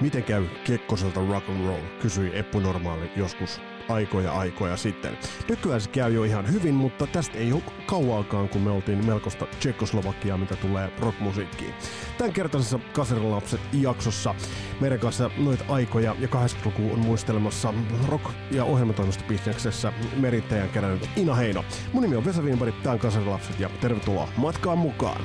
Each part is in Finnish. Miten käy Kekkoselta rock'n'roll, kysyi Eppu Normaali joskus aikoja sitten. Nykyään se käy jo ihan hyvin, mutta tästä ei ole kauaakaan, kun me oltiin melkoista Tsekkoslovakiaa, mitä tulee rockmusiikkiin. Tämän kertaisessa Kaserilapset-jaksossa meidän kanssa noita aikoja ja 80-lukua on muistelemassa rock- ja ohjelmatoimistobisneksessä merittäjän kerännyt Ina Heino. Mun nimi on Vesa Vinbad, tää on Kaserilapset ja tervetuloa matkaan mukaan!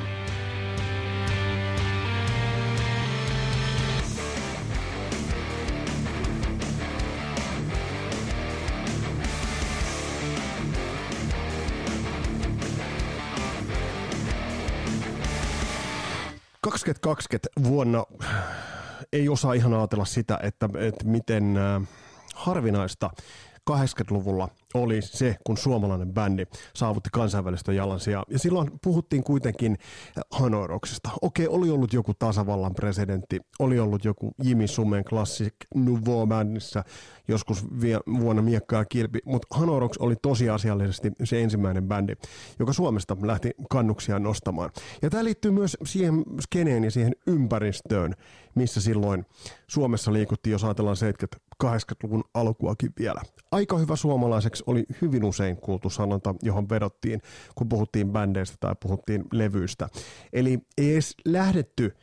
Vuonna ei osaa ihan ajatella sitä, että miten harvinaista 80-luvulla oli se, kun suomalainen bändi saavutti kansainvälistä jalansijaa. Ja silloin puhuttiin kuitenkin Hanoi Rocksista. Okei, oli ollut joku tasavallan presidentti, oli ollut joku Jimmy Sumen Classic Nouveau Bandissa, joskus vuonna Miekka ja Kilpi, mutta Hanoi Rocks oli tosiasiallisesti se ensimmäinen bändi, joka Suomesta lähti kannuksia nostamaan. Ja tämä liittyy myös siihen skeneen ja siihen ympäristöön, missä silloin Suomessa liikuttiin, jos ajatellaan 80-luvun alkuakin vielä. Aika hyvä suomalaiseksi oli hyvin usein kuultu sanonta, johon vedottiin, kun puhuttiin bändeistä tai puhuttiin levyistä. Eli ei edes lähdetty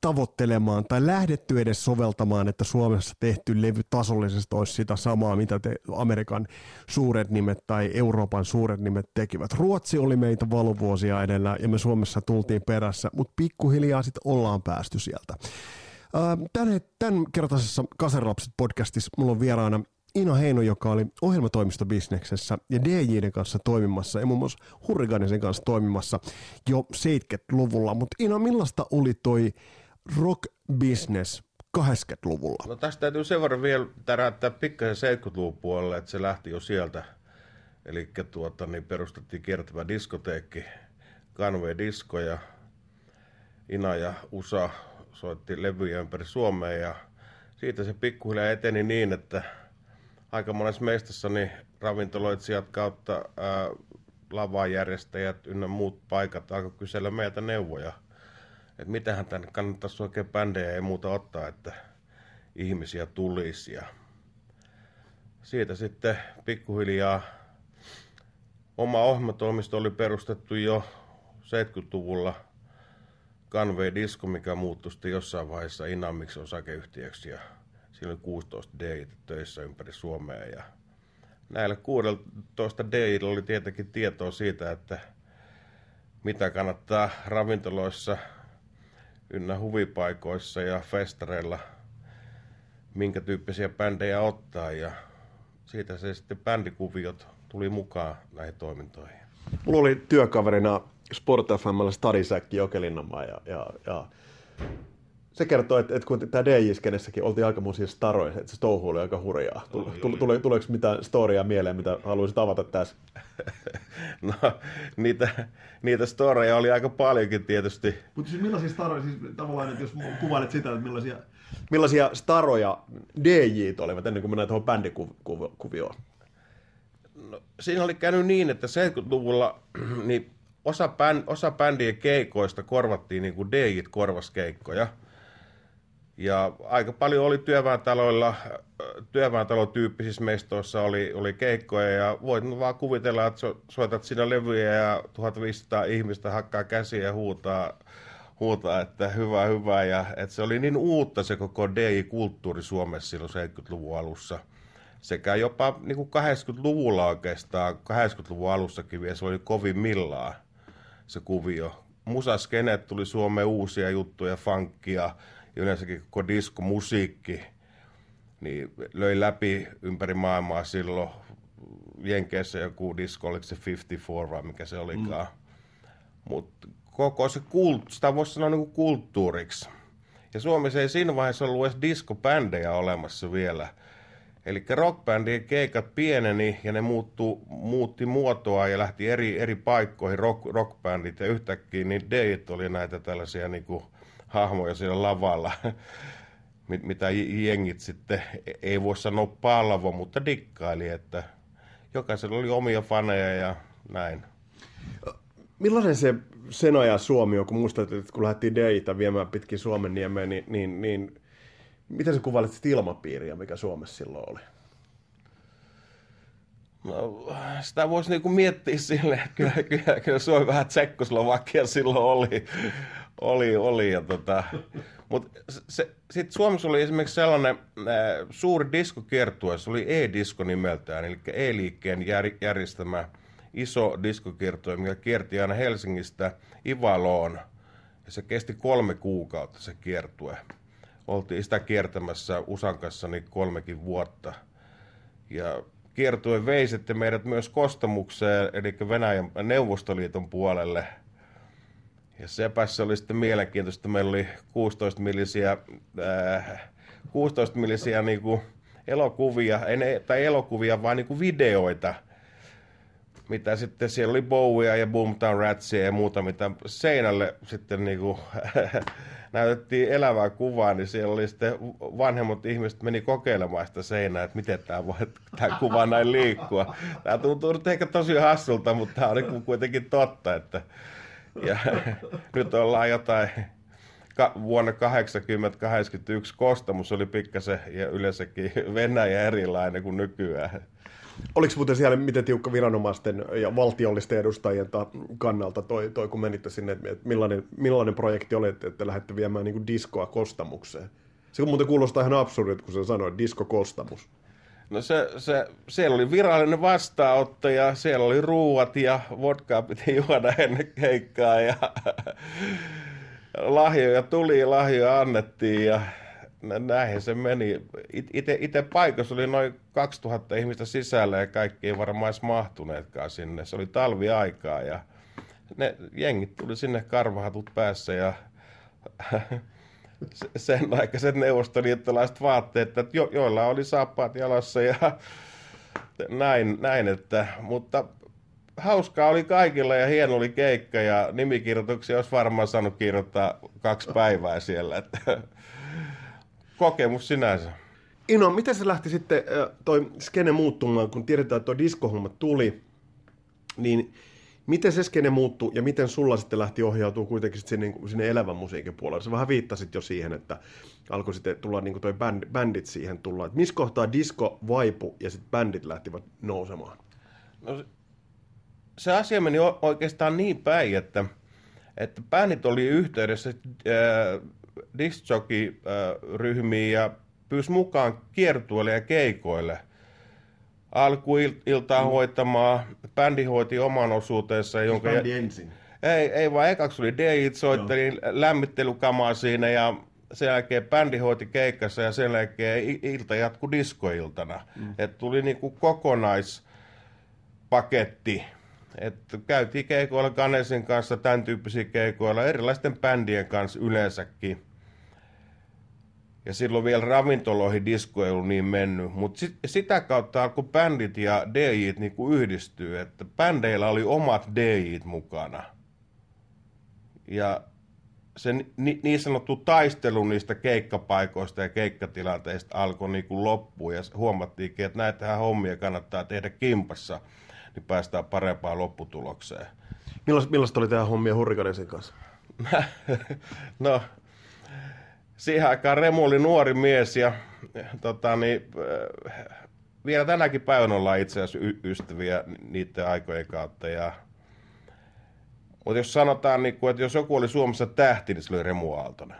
tavoittelemaan tai lähdetty edes soveltamaan, että Suomessa tehty levy tasollisesti olisi sitä samaa, mitä Amerikan suuret nimet tai Euroopan suuret nimet tekivät. Ruotsi oli meitä valovuosia edellä ja me Suomessa tultiin perässä, mutta pikkuhiljaa sitten ollaan päästy sieltä. Tämän kertaisessa Kaserilapset-podcastissa mulla on vieraana Ina Heino, joka oli ohjelmatoimistobisneksessä ja DJ:n kanssa toimimassa ja muun muassa Hurriganesen kanssa toimimassa jo 70-luvulla. Mutta Ina, millaista oli toi rock-business 80-luvulla? No tästä täytyy sen verran vielä täräyttää pikkasen 70-luvun puolelle, että se lähti jo sieltä. Eli niin perustettiin kiertävä diskoteekki, Gunway-disco ja Ina ja Usa soitti levyjä ympäri Suomea ja siitä se pikkuhiljaa eteni niin, että aika monessa mestassa niin ravintoloitsijat kautta lavajärjestäjät ynnä muut paikat alkoi kysellä meiltä neuvoja, että mitähän tänne kannattaisi oikein bändejä ei muuta ottaa, että ihmisiä tulisi. Ja siitä sitten pikkuhiljaa oma ohjelmatoimisto oli perustettu jo 70-luvulla. Gunway-disco, mikä muuttui sitten jossain vaiheessa Inamiksi osakeyhtiöksi ja siinä oli 16 DJ:tä töissä ympäri Suomea ja näillä 16 DJ:llä oli tietenkin tietoa siitä, että mitä kannattaa ravintoloissa ynnä huvipaikoissa ja festareilla, minkä tyyppisiä bändejä ottaa ja siitä se sitten bändikuviot tuli mukaan näihin toimintoihin. Mulla oli työkaverina Sport FM:llä Stadisäkki Joke Linnanmaa ja se kertoo, että kun tämä DJ-skenessäkin oltiin aikamoisia staroja, että se touhu oli aika hurjaa. Tuleeko mitään storia mieleen, mitä haluaisit avata tässä? No, niitä storeja oli aika paljonkin tietysti. Mutta siis millaisia staroja, siis tavallaan, että jos kuvailet sitä, että millaisia staroja DJ:t olivat ennen kuin mennään tuohon bändikuvioon? No, siinä oli käynyt niin, että 70-luvulla niin osa bändien keikoista korvattiin niin kuin DJ:t korvasi keikkoja. Ja aika paljon oli työväentalotyyppisissä mestoissa oli keikkoja ja voit vaan kuvitella, että soitat siinä levyjä ja 1500 ihmistä hakkaa käsiä ja huutaa että hyvä ja että se oli niin uutta se koko DJ-kulttuuri Suomessa silloin 70-luvun alussa. Sekä jopa niin kuin 80-luvulla oikeastaan, 80-luvun alussakin vielä se oli kovimmillaan se kuvio. Musaskeneet tuli Suomeen uusia juttuja, funkia ja yleensäkin koko diskomusiikki niin löi läpi ympäri maailmaa silloin. Jenkeissä joku disko, oliko se 54 vai mikä se olikaan. Mutta koko se sitä voisi sanoa niin kuin kulttuuriksi. Ja Suomessa ei siinä vaiheessa ollut edes diskobändejä olemassa vielä. Eli rockbändien keikat pieneni ja ne muutti muotoa ja lähti eri paikkoihin rockbändit ja yhtäkkiä niin DJ:t oli näitä tällaisia niinku hahmoja siellä lavalla, mitä jengit sitten, ei voi sanoa palvo, mutta dikkaili, että jokaisella oli omia faneja ja näin. Millainen se sen ajan Suomi on, kun muistat, että kun lähdettiin Deitä viemään pitkin Suomen niemeen, niin miten sä kuvailet sitä ilmapiiriä, mikä Suomessa silloin oli? No, sitä voisi niinku miettiä silleen, että kyllä Suomi vähän Tsekkoslovakia silloin oli ja Mutta sitten Suomessa oli esimerkiksi sellainen suuri diskokiertue, se oli E-disko nimeltään, eli E-liikkeen järjestämä iso diskokiertue, mikä kierti aina Helsingistä Ivaloon. Ja se kesti 3 kuukautta se kiertue. Oltiin sitä kiertämässä Usan kanssa niin 3 vuotta. Ja kiertue vei sitten meidät myös Kostamukseen, eli Venäjän Neuvostoliiton puolelle. Ja sepässä oli sitten mielenkiintoista, meillä oli 16 millisiä niinku elokuvia, vaan niinku videoita, mitä sitten siellä oli Bowiea ja Boomtown Ratsia ja muuta, mitä seinälle sitten niinku näytettiin elävää kuvaa, niin siellä oli sitten vanhemmat ihmiset meni kokeilemaan sitä seinää, että miten tämä kuva näin liikkua. Tämä tuntuu nyt ehkä tosi hassulta, mutta tämä on kuitenkin totta, että ja nyt ollaan jotain vuonna 80-81 Kostamus oli pikkasen ja yleensäkin Venäjä erilainen kuin nykyään. Oliko muuten siellä miten tiukka viranomaisten ja valtiollisten edustajien kannalta toi kun menitte sinne, että millainen projekti oli, että lähdette viemään niin kuin diskoa Kostamukseen? Se kun muuten kuulostaa ihan absurdilta, kun sen sanoit, disko Kostamus. No siellä oli virallinen vastaanotto ja siellä oli ruuat ja vodkaa piti juoda ennen keikkaa ja lahjoja tuli, lahjoja annettiin ja näihin se meni. Itse paikassa oli noin 2000 ihmistä sisällä ja kaikki ei varmaan edes mahtuneetkaan sinne. Se oli talviaikaa ja ne jengit tuli sinne karvahatut päässä ja sen aikaiset neuvostoliittolaiset vaatteet, että joilla oli saappaat jalassa ja näin että, mutta hauskaa oli kaikilla ja hieno oli keikka ja nimikirjoituksia olisi varmaan saanut kirjoittaa 2 päivää siellä, että kokemus sinänsä. Ino, miten se lähti sitten toi skene muuttumaan, kun tiedetään, että toi diskohomma tuli, niin miten se skene muuttui ja miten sulla sitten lähti ohjautumaan kuitenkin sinne elävän musiikin puolelle? Sä vähän viittasit jo siihen, että alkoi sitten tulla niin kuin toi bändit siihen tulla. Että missä kohtaa disko vaipui ja sitten bändit lähtivät nousemaan? No, se asia meni oikeastaan niin päin, että bändit oli yhteydessä discjockey-ryhmiin ja pyysi mukaan kiertueille ja keikoille. Alkuiltaan hoitamaan, bändi hoiti oman osuutensa. Jonka bändi ensin? Ei vaan ekaksi oli DJ:t soitteli lämmittelykamaa siinä ja sen jälkeen bändi hoiti keikassa ja sen jälkeen ilta jatkui diskoiltana. Et tuli niinku kokonaispaketti. Et käytiin keikoilla Kanesin kanssa, tämän tyyppisiä keikoilla, erilaisten bändien kanssa yleensäkin. Ja silloin vielä ravintoloihin disko ei ollut niin mennyt, mutta sitä kautta alkoi bändit ja DJ:t niinku yhdistyy, että bändeillä oli omat DJ:t mukana. Ja se niin sanottu taistelu niistä keikkapaikoista ja keikkatilanteista alkoi niinku loppuun ja huomattiinkin, että näitähän hommia kannattaa tehdä kimpassa, niin päästään parempaan lopputulokseen. Millaista oli tämä hommia Hurriganesin kanssa? No, siihen aikaan Remu oli nuori mies ja vielä tänäkin päivänä ollaan itse asiassa ystäviä niiden aikojen kautta. Mutta jos sanotaan, niin kun, että jos joku oli Suomessa tähti, niin se oli Remu Aaltonen.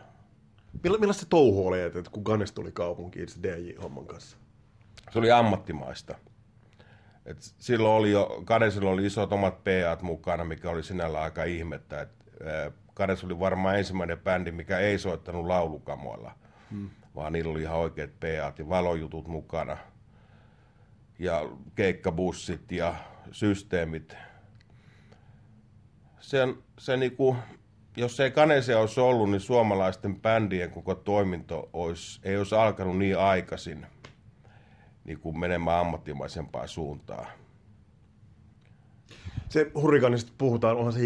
Millaista se touhu oli, että kun Ganes tuli kaupunkiin se DJ-homman kanssa? Se oli ammattimaista. Et silloin oli jo, Ganesilla oli isot omat PA:t mukana, mikä oli sinällään aika ihmettä, että Kanes oli varmaan ensimmäinen bändi, mikä ei soittanut laulukamoilla, vaan niillä oli ihan oikeat PA:t ja valojutut mukana ja keikkabussit ja systeemit. Se niinku, jos ei Kanesia olisi ollut, niin suomalaisten bändien koko toiminto ei olisi alkanut niin aikaisin niinku menemään ammattimaisempaan suuntaan. Se Hurriganista puhutaan, onhan se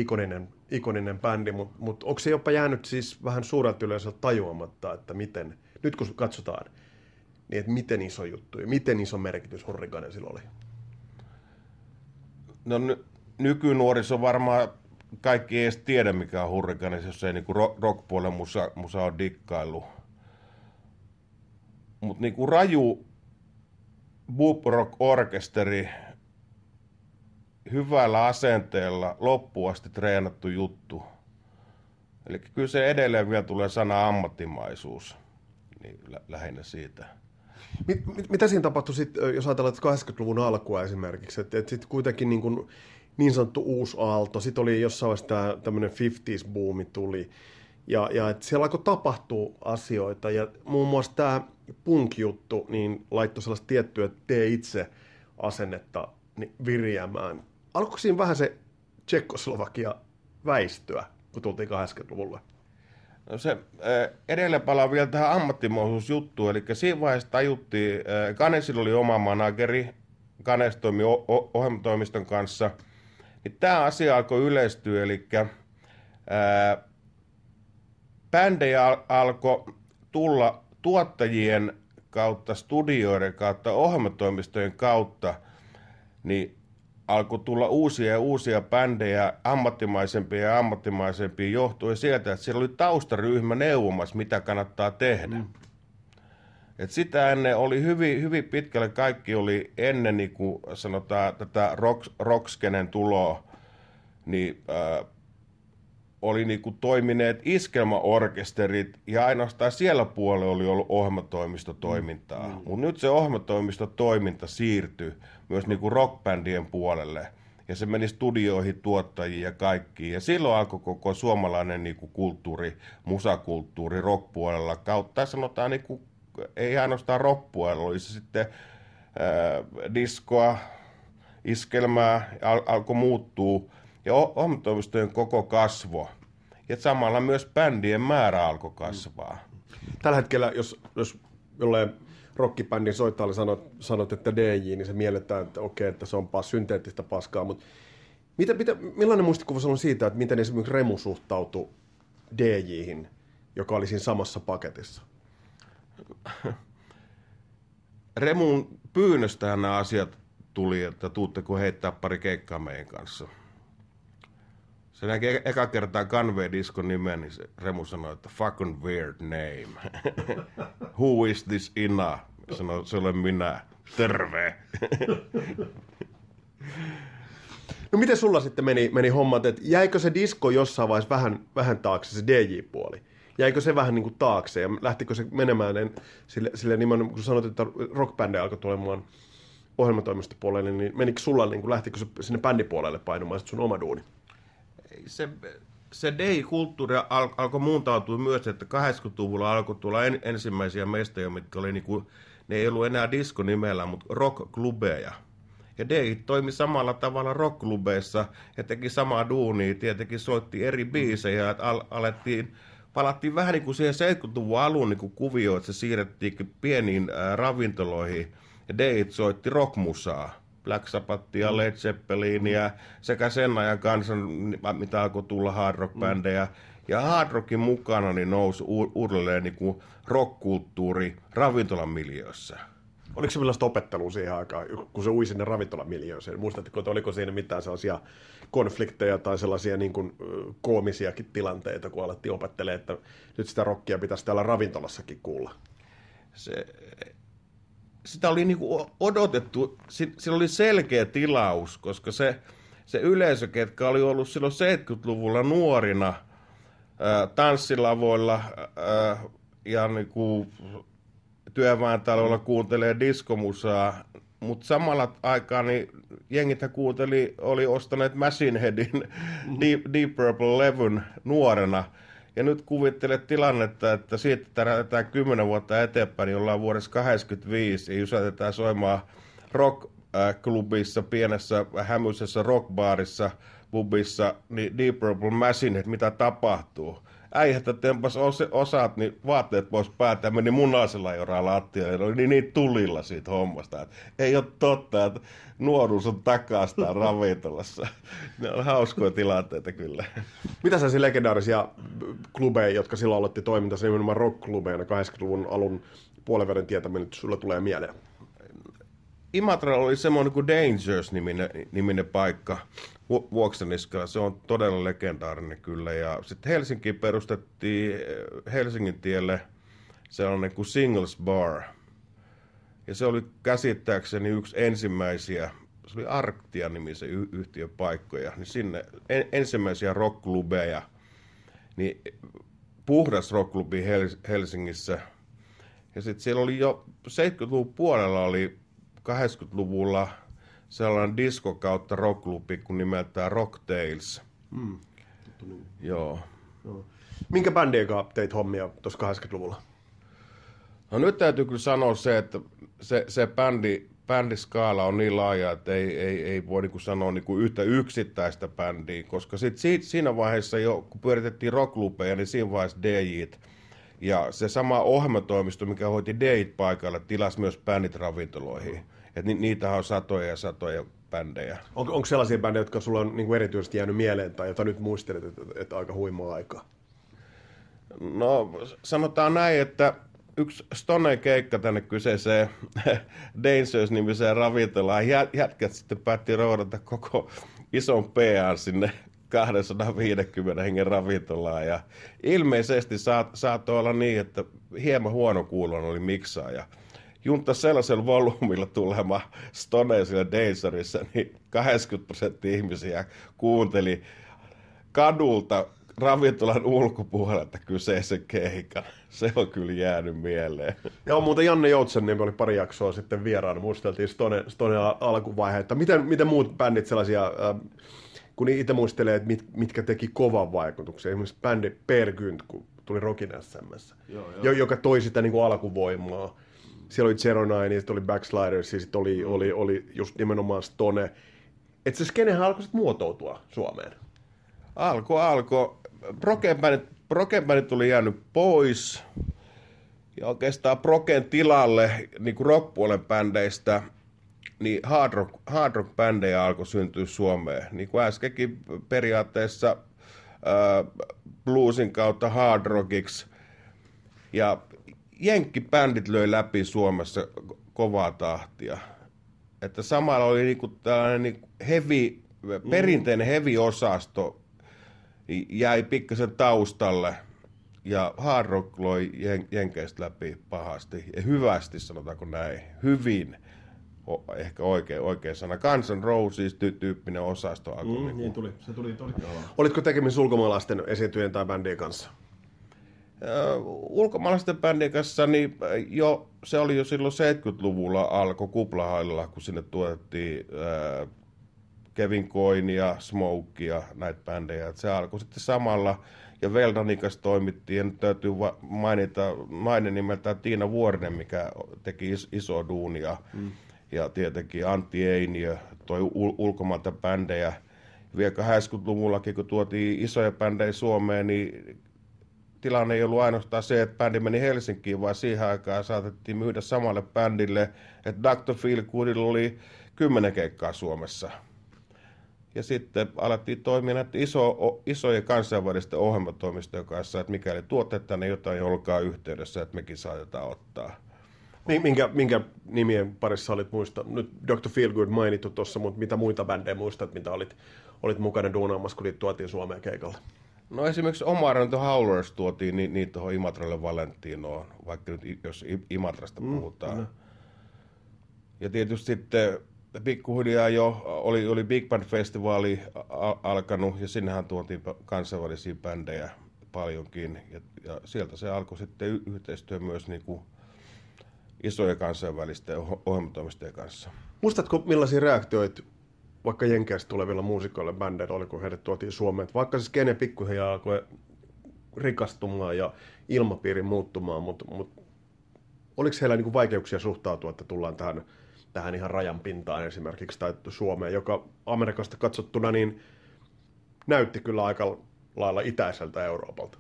ikoninen bändi, mutta onko se jopa jäänyt siis vähän suurelta yleisöltä tajuamatta, että miten, nyt kun katsotaan, niin että miten iso juttu ja miten iso merkitys Hurriganesilla oli? No nykynuoriso varmaan kaikki ei edes tiedä, mikä on Hurriganes, jos ei niinku rock-puolen musa on dikkaillut. Mutta niinku raju boop rock-orkesteri, hyvällä asenteella, loppuun asti treenattu juttu. Eli kyllä se edelleen vielä tulee sana ammattimaisuus, niin lähinnä siitä. Mitä siinä tapahtui sitten, jos ajatellaan 80-luvun alkua esimerkiksi, että et sitten kuitenkin niin sanottu uusi aalto, sitten oli jossain vaiheessa tämmöinen 50s-buumi tuli, ja että siellä alkoi tapahtua asioita, ja muun muassa tämä punk-juttu niin laittoi sellaista tiettyä tee itse asennetta niin viriämään. Alkoiko siinä vähän se Tsekkoslovakia väistyä, kun tultiin 80-luvulle? No se edelleen palaa vielä tähän ammattimaisuusjuttuun, eli siinä vaiheessa tajuttiin, Kanesilla oli oma manageri, Kanes toimi ohjelmatoimiston kanssa, niin tämä asia alkoi yleistyä, eli bändejä alkoi tulla tuottajien kautta, studioiden kautta, ohjelmatoimistojen kautta, niin alkoi tulla uusia ja uusia bändejä, ammattimaisempia ja ammattimaisempia, johtuen sieltä, että siellä oli taustaryhmä neuvomassa, mitä kannattaa tehdä. Mm. Et sitä ennen oli hyvin pitkälle, kaikki oli ennen, niin kuin sanotaan, tätä rockskenen tuloa, niin oli niin kuin toimineet iskelmaorkesterit, ja ainoastaan siellä puolella oli ollut ohjelmatoimistotoimintaa. Mm. Mutta nyt se ohjelmatoimistotoiminta siirtyi myös niin kuin rockbändien puolelle, ja se meni studioihin, tuottajiin ja kaikkiin. Ja silloin alkoi koko suomalainen niin kuin kulttuuri, musakulttuuri rockpuolella kautta, sanotaan niin kuin, ei ainoastaan rockpuolella, oli se sitten diskoa, iskelmää, alkoi muuttua. Ja ohjelmatoimistojen koko kasvo. Ja samalla myös bändien määrä alkoi kasvaa. Tällä hetkellä, jos jollain rockibändin soittajalle sanot, että DJ, niin se mielletään, että okei, että se on synteettistä paskaa. Mutta millainen muistikuva on siitä, että miten esimerkiksi Remu suhtautui DJ:hin, joka oli siinä samassa paketissa? Remun pyynnöstähän nämä asiat tuli, että tuutteko heittää pari keikkaa meidän kanssa. Se näki eka kertaa Gunway-diskon nimen, niin Remu sanoi, että fucking weird name. Who is this Ina? Sanoi, se olen minä. Terve! No miten sulla sitten meni hommat, että jäikö se disko jossain vaiheessa vähän taakse, se DJ-puoli? Jäikö se vähän niin kuin taakse ja lähtikö se menemään sille nimenomaan, kun sanoit, että rockbändejä alkoi tulemaan ohjelmatoimistopuolelle, niin menikö sulla, niin kuin, lähtikö se sinne bändipuolelle painumaan sun oma duuni? Se DJ-kulttuuri alkoi muuntautua myös, että 80-luvulla alkoi tulla ensimmäisiä mestoja, mitkä oli niinku, ne ei ollut enää diskonimellä, mutta rock-klubeja. Ja DJ toimi samalla tavalla rock-klubeissa ja teki samaa duunia, tietenkin soitti eri biisejä, että palattiin vähän niin kuin siihen 70-luvun alun niin kuvioon, että se siirrettiin pieniin ravintoloihin ja DJ soitti rockmusaa. Black Sabbathia, Led Zeppelinia sekä sen ajan kansan, mitä alkoi tulla hard rock-bändejä. Ja hard rockin mukana niin nousi uudelleen niin rock-kulttuuri ravintolamiljöössä. Oliko se millaista opettelua siihen aikaan, kun se ui sinne ravintolamiljööseen? Muistatteko, että oliko siinä mitään sellaisia konflikteja tai sellaisia niin kuin, koomisiakin tilanteita, kun alettiin opettelemaan, että nyt sitä rockia pitäisi täällä ravintolassakin kuulla? Sitä oli niinku odotettu, sillä oli selkeä tilaus, koska se yleisö, ketkä oli ollut silloin 70-luvulla nuorina tanssilavoilla ja niinku työväentaloilla kuuntelee diskomusaa, mutta samalla aikaan niin jengitä kuunteli, oli ostaneet Machine Headin Deep Purple levyn nuorena. Ja nyt kuvittelet tilannetta, että siitä tärätetään 10 vuotta eteenpäin, niin ollaan vuodessa 85 ja jysätetään soimaan rock-klubissa, pienessä hämyisessä rockbaarissa, pubissa, niin Deep Purple Machine, että mitä tapahtuu. Äihätä tempas osaat, niin vaatteet pois päätä, meni munaisella joraa lattialle, ja oli niin tulilla siitä hommasta. Että ei ole totta, että nuoruus on takastaan ravintolassa. Ne on hauskoja tilanteita kyllä. Mitä sellaisia legendaarisia klubeja, jotka silloin aloitti toimintansa nimenomaan rock-klubeina 80-luvun alun puolenvälin tietäminen, että sulla tulee mieleen? Imatralla oli semmoinen kuin Dancers-niminen paikka Vuoksaniskalla. Se on todella legendaarinen kyllä. Ja sitten Helsinkiin perustettiin Helsingin tielle sellainen kuin Singles Bar. Ja se oli käsittääkseni yksi ensimmäisiä, se oli Arktia-nimisen yhtiön paikkoja, niin sinne ensimmäisiä rockklubeja, niin puhdas rockklubi Helsingissä. Ja sitten siellä oli jo 70-luvun puolella oli 80-luvulla sellainen disco kautta rockklubi, kun nimeltään Rock Tales. Mm. Joo. Joo. Minkä bändien kanssa teit hommia tuossa 80-luvulla? No nyt täytyy kyllä sanoa se, että se bändiskaala on niin laaja, että ei voi niin kuin sanoa niin kuin yhtä yksittäistä bändiä, koska sit siinä vaiheessa jo, kun pyöritettiin rocklubeja, niin siinä vaiheessa DJ:t ja se sama ohjelmatoimisto, mikä hoiti DJ:t paikalla, tilasi myös bändit ravintoloihin. Et niitähän on satoja ja satoja bändejä. Onko sellaisia bändejä, jotka sulla on niin kuin erityisesti jäänyt mieleen tai jota nyt muistelet, että aika huimaa aikaa? No sanotaan näin, että yksi Stoneyn keikka tänne kyseiseen Dancers-nimiseen ravintolaan. Jätkät sitten päätti roudata koko ison PA:n sinne 250 hengen ravintolaan. Ja ilmeisesti saattoi olla niin, että hieman huono kuulon oli miksaaja. Juntta sellaisella volyymilla tulemaan Stoney siellä Dancerissa, niin 80% ihmisiä kuunteli kadulta ravintolan ulkopuolelta kyseisen keikan. Se on kyllä jäänyt mieleen. Joo, muuten Janne Joutseni oli pari jaksoa sitten vieraana. Muisteltiin Stoneen alkuvaihe, että miten muut bändit sellaisia, kun itse muistelee, että mitkä teki kovan vaikutuksen. Esimerkiksi bändi Per Gynt, kun tuli Rockin SM:ssä, joka toi sitä niin kuin alkuvoimaa. Siellä oli Seronai, niin sitten oli Backsliders, ja sitten oli just nimenomaan Stone. Että se skenehän alkoi sitten muotoutua Suomeen. Alkoi. Proken bändit oli jäänyt pois ja oikeastaan proken tilalle niin kuin rock-puolen bändeistä niin hard rock-bändejä alkoi syntyä Suomeen. Niin kuin äskenkin periaatteessa bluesin kautta hard rockiksi ja jenkkibändit löi läpi Suomessa kovaa tahtia. Että samalla oli niin kuin tällainen niin kuin heavy, perinteinen heavy-osasto jäi pikkasen taustalle ja hard rock loi jenkeistä läpi pahasti ja hyvästi, sanotaanko näin, hyvin, ehkä oikea sana. Guns and Roses tyyppinen osasto alkoi. Niin tuli, se tuli. Olitko tekemisissä ulkomaalaisten esiintyjien tai bändien kanssa? Ulkomaalaisten bändien kanssa niin jo, se oli jo silloin 70-luvulla alkoi Kuplahaililla, kun sinne tuotettiin Kevin Koinia, Smoke ja näitä bändejä. Se alkoi sitten samalla ja Veldanikas toimittiin. Ja nyt täytyy mainita nainen nimeltään Tiina Vuorinen, mikä teki isoa duunia. Mm. Ja tietenkin Antti Eini toi ulkomailta bändejä. Vielä 80-luvullakin, kun tuotiin isoja bändejä Suomeen, niin tilanne ei ollut ainoastaan se, että bändi meni Helsinkiin, vaan siihen aikaan saatettiin myydä samalle bändille, että Dr. Feelgoodilla oli 10 keikkaa Suomessa. Ja sitten alettiin toimia näiden isojen kansainvälisten ohjelmatoimistojen kanssa, että mikäli tuotetta, niin jotain olkaa yhteydessä, että mekin saatetaan ottaa. Minkä nimien parissa olit muista? Nyt Dr. Feelgood mainittu tuossa, mutta mitä muita bändejä muistat, mitä olit mukana duunaamassa, kun niitä tuotiin Suomeen keikalle? No esimerkiksi Omar and the Howlers tuotiin niin tuohon Imatralle Valentinoon, vaikka nyt jos Imatrasta puhutaan. No. Ja tietysti sitten pikkuhiljaa jo oli Big Band-festivaali alkanut ja sinnehän tuotiin kansainvälisiä bändejä paljonkin. Ja sieltä se alkoi sitten yhteistyö myös niin kuin isojen kansainvälisten ohjelmatoimistojen kanssa. Muistatko millaisia reaktioita vaikka Jenkeistä tulevilla muusikoilla bändeillä oli, kun heidät tuotiin Suomeen? Vaikka se skene pikkuhiljaa alkoi rikastumaan ja ilmapiiri muuttumaan, mutta oliko heillä niin kuin vaikeuksia suhtautua, että tullaan tähän ihan rajan pintaan esimerkiksi taittu Suomeen, joka Amerikasta katsottuna niin näytti kyllä aika lailla itäiseltä Euroopalta.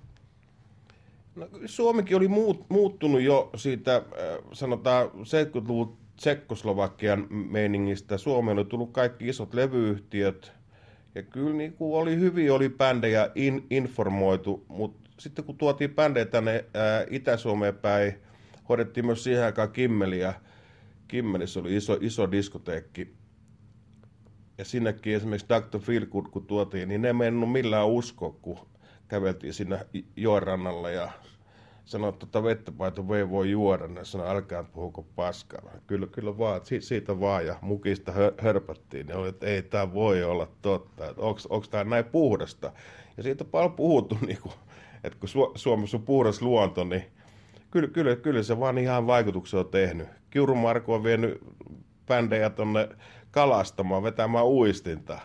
No, Suomikin oli muuttunut jo siitä, sanotaan 70-luvun Tsekkoslovakian meiningistä. Suomeen oli tullut kaikki isot levyyhtiöt ja kyllä niin kuin oli hyvin bändejä informoitu, mutta sitten kun tuotiin bändejä tänne Itä-Suomeen päin, hoidettiin myös siihen aikaan kimmeliä. Kimmelissä oli iso diskoteekki. Ja sinnekin esimerkiksi Dr. Feelgood, kun tuotiin, niin ne ei mennyt millään uskoa, kun käveltiin siinä joen rannalla ja sanoi, että vettä paito ei voi juoda, ja sanoi, älkää puhuko paskalla. Kyllä vaan, siitä vaan, ja mukista hörpättiin, ja oli, että ei tämä voi olla totta, että onko tämä näin puhdasta. Ja siitä on paljon puhuttu, niin kuin, että kun Suomessa on puhdas luonto, niin kyllä se vaan ihan vaikutuksen on tehnyt. Kiurumarko on vienyt bändejä tuonne kalastamaan, vetämään uistinta,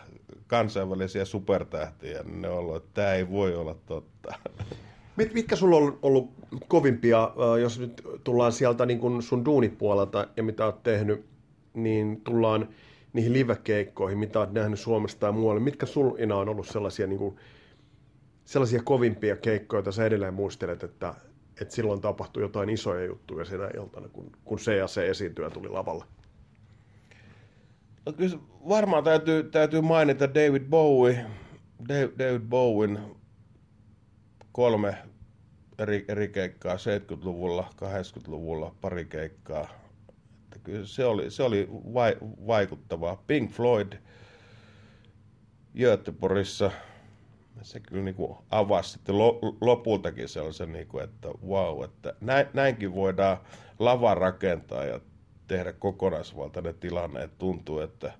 kansainvälisiä supertähtiä, niin ne on ollut, että tämä ei voi olla totta. Mitkä sulla on ollut kovimpia, jos nyt tullaan sieltä niin kuin sun duunipuolelta ja mitä oot tehnyt, niin tullaan niihin livekeikkoihin, mitä oot nähnyt Suomesta tai muualle. Mitkä sulla, Ina, on ollut sellaisia, niin kuin, sellaisia kovimpia keikkoja, joita sä edelleen muistelet, että silloin tapahtui jotain isoja juttuja siinä iltana, kun se ja se esiintyjä tuli lavalle? No kyllä varmaan täytyy mainita David Bowen. 3 eri keikkaa 70-luvulla, 80-luvulla pari keikkaa. Että kyllä se oli vaikuttavaa. Pink Floyd Göteborgissa, se kyllä niin kuin avasi sitten lopultakin sellaisen, niin kuin, että wow, että näinkin voidaan lava rakentaa ja tehdä kokonaisvaltainen tilanne. Että tuntuu, että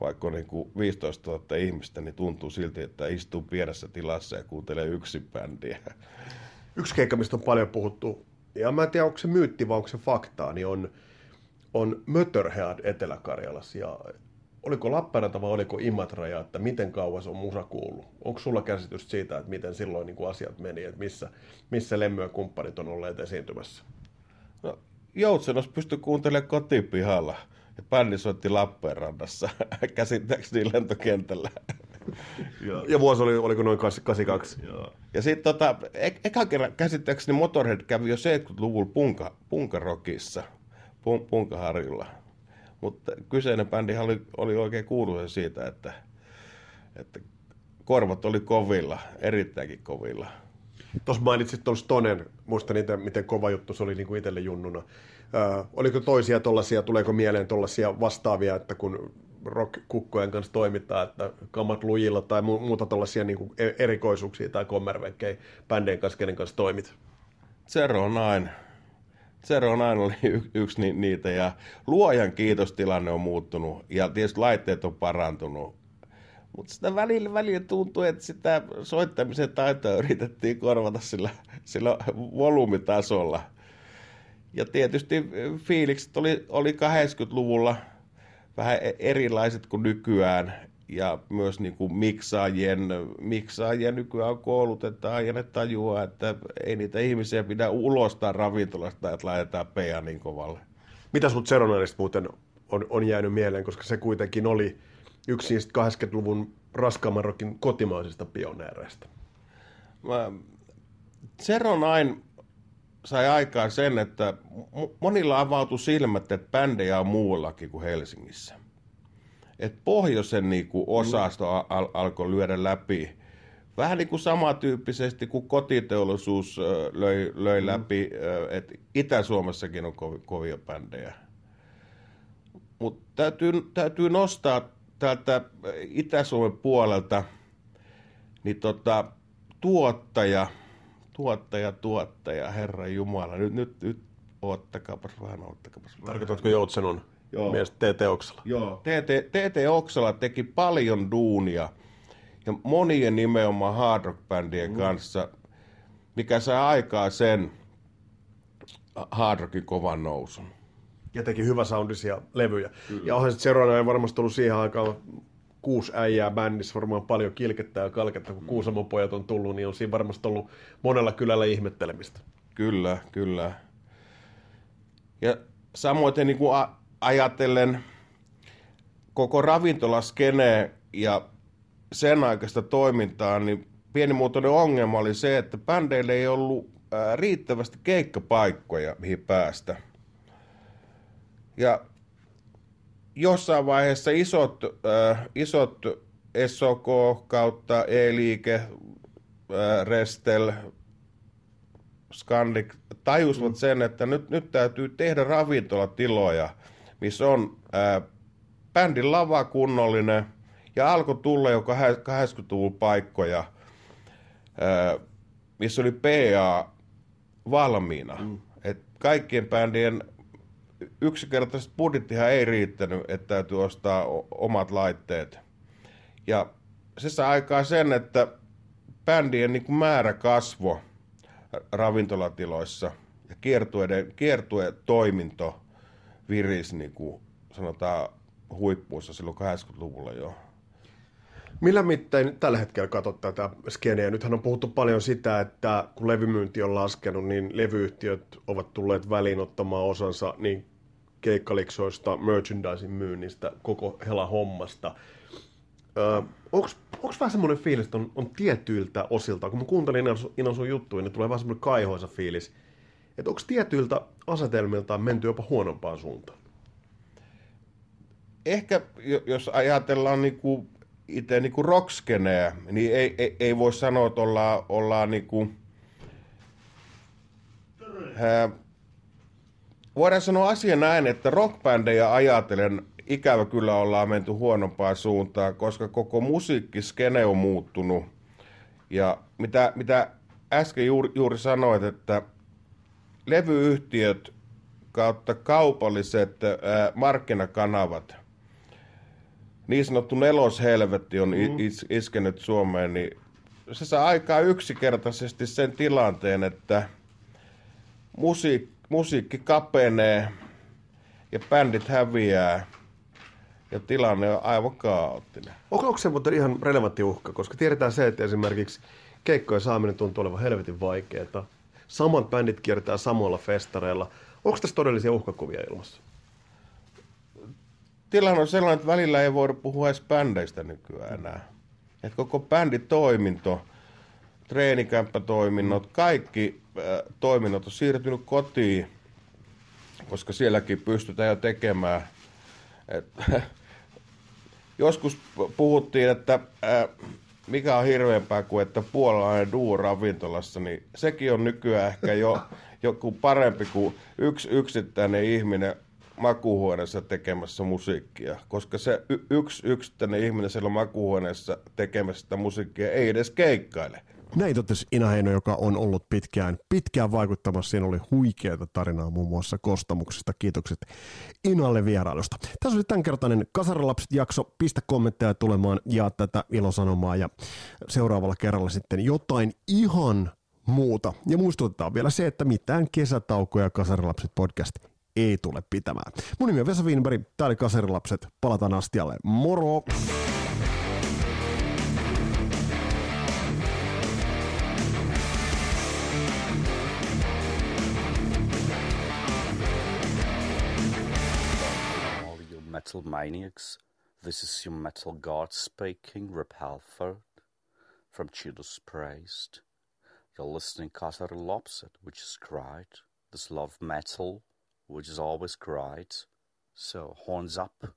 vaikka on niin kuin 15 000 ihmistä, niin tuntuu silti, että istuu pienessä tilassa ja kuuntelee yksin bändiä. Yksi keikka, mistä on paljon puhuttu, ja mä en tiedä, onko se myytti vai onko se faktaa, niin on Motörhead Etelä-Karjalassa. Ja oliko Lappeenranta vai oliko Imatraja, että miten kauan se on musa kuullut? Onko sulla käsitys siitä, että miten silloin niin kuin asiat meni, että missä Lemmyä kumppanit on olleet esiintymässä? No, Joutsenos pystyi kuuntelemaan kotipihalla. Ja bändi soitti Lappeenrannassa, käsittääkseni lentokentällä. Ja vuosi oliko noin 82. Joo. Ja sitten eka kerran käsittääkseni Motörhead kävi jo 70-luvulla Punkarokissa, Punkaharjulla. Mutta kyseinen bändi oli oikein kuuluisa siitä, että korvat oli kovilla, erittäinkin kovilla. Tuossa mainitsit tuon Stonen, muistan itse, miten kova juttu se oli niin kuin itselle junnuna. Oliko toisia tollaisia, tuleeko mieleen tollaisia vastaavia, että kun rock-kukkojen kanssa toimitaan, että kamat lujilla tai muuta tollaisia niin kuin erikoisuuksia tai kommervenkkejä bändien kanssa, kenen kanssa toimit? Seronai oli yksi niitä, ja luojan kiitos, tilanne on muuttunut ja tietysti laitteet on parantunut. Mutta sitä välillä tuntui, että sitä soittamisen taitoa yritettiin korvata sillä volyymitasolla. Ja tietysti fiilikset oli 80-luvulla vähän erilaiset kuin nykyään. Ja myös niin kuin miksaajien nykyään koulutetaan ja ne tajuaa, että ei niitä ihmisiä pidä ulostaa ravintolasta, että laitetaan PA niin kovalle. Mitä sut Seronaista muuten on jäänyt mieleen, koska se kuitenkin oli yksi niistä 80-luvun raskaamman rockin kotimaisista pioneereista? Seronain sai aikaan sen, että monilla avautui silmät, että bändejä on muuallakin kuin Helsingissä. Et pohjoisen niinku osasto alkoi lyödä läpi. Vähän niin kuin samantyyppisesti kuin kotiteollisuus löi läpi, että Itä-Suomessakin on kovia bändejä. Mutta täytyy nostaa täältä Itä-Suomen puolelta niin tuottaja, Herran Jumala, nyt oottakaapas vähän. Tarkoitatko Joutsenon mies TT Oksala? Joo, TT Oksala teki paljon duunia ja monien nimenomaan hard rock-bändien kanssa, mikä sai aikaa sen hard rockin kovan nousun. Ja teki hyväsoundisia levyjä. Kyllä. Ja onhan sitten Seronai ei varmasti ollut siihen aikaan 6 äijää bändissä, varmaan paljon kilkettä ja kalketta, kun Kuusamon pojat on tullut, niin on siinä varmasti ollut monella kylällä ihmettelemistä. Kyllä. Ja samoin niin kuin ajatellen koko ravintolaskeneen ja sen aikaista toimintaa, niin pienimuotoinen ongelma oli se, että bändeillä ei ollut riittävästi keikkapaikkoja, mihin päästä. Ja jossain vaiheessa isot SOK kautta E-liike, Restel, Scandic tajusivat sen, että nyt täytyy tehdä ravintolatiloja, missä on bändin lava kunnollinen ja alkoi tulla jo 80-luvun paikkoja, missä oli PA valmiina. Mm. Et kaikkien bändien yksinkertaisesti budjettihan ei riittänyt, että täytyy ostaa omat laitteet. Ja se saa aikaa sen, että bändien niin kuin määrä kasvoi ravintolatiloissa ja kiertuetoiminto virisi niin kuin sanotaan huippuissa silloin 80-luvulla jo. Millä mittain tällä hetkellä katsot tätä skeneä? Nythän on puhuttu paljon sitä, että kun levymyynti on laskenut, niin levyyhtiöt ovat tulleet väliin ottamaan osansa niin keikkaliksoista, merchandising myynnistä, koko hela hommasta. Onko vähän semmoinen fiilis, että on tietyiltä osilta, kun mä kuuntelin Inan sun juttuja, niin tulee vähän semmoinen kaihoisa fiilis, että onko tietyiltä asetelmiltaan menty jopa huonompaan suuntaan? Ehkä jos ajatellaan niinku itse niinku rockskeneä, niin ei voi sanoa, että ollaan niinku... Voidaan sanoa asia näin, että rockbändejä ajatellen ikävä kyllä ollaan menty huonompaan suuntaan, koska koko musiikkiskene on muuttunut. Ja mitä äsken juuri sanoit, että levyyhtiöt kautta kaupalliset markkinakanavat, niin sanottu neloshelvetti on iskenyt Suomeen, niin se saa aikaa yksinkertaisesti sen tilanteen, että musiikki kapenee ja bändit häviää. Ja tilanne on aivan kaoottinen. Onko se muuten ihan relevantti uhka? Koska tiedetään se, että esimerkiksi keikkojen saaminen tuntuu olevan helvetin vaikeaa. Samat bändit kiertää samoilla festareilla. Onko tässä todellisia uhkakuvia ilmassa? Tilanne on sellainen, että välillä ei voida puhua edes bändeistä nykyään enää. Et koko bänditoiminto, treenikämppätoiminnot, kaikki toiminnot on siirtynyt kotiin, koska sielläkin pystytään jo tekemään. Joskus puhuttiin, että mikä on hirveämpää kuin, että puolalainen duo ravintolassa, niin sekin on nykyään ehkä jo joku parempi kuin yksi yksittäinen ihminen makuuhuoneessa tekemässä musiikkia, koska se yksi yksittäinen ihminen siellä makuuhuoneessa tekemässä sitä musiikkia ei edes keikkaile. Näin totesi Ina Heino, joka on ollut pitkään vaikuttamassa. Siinä oli huikeaa tarinaa muun muassa Kostamuksesta. Kiitokset Inalle vierailusta. Tässä oli tämänkertainen Kaserilapset-jakso. Pistä kommentteja tulemaan, jaa tätä ilosanomaa ja seuraavalla kerralla sitten jotain ihan muuta. Ja muistutetaan vielä se, että mitään kesätaukoja Kaserilapset-podcast ei tule pitämään. Mun nimi on Vesa Vinberg, tää oli Kaserilapset. Palataan astialle. Moro! Metal maniacs, this is your metal god speaking, Rip Halford, from Judas Priest. You're listening to Kaserilapset, which is great. This love metal, which is always great. So horns up.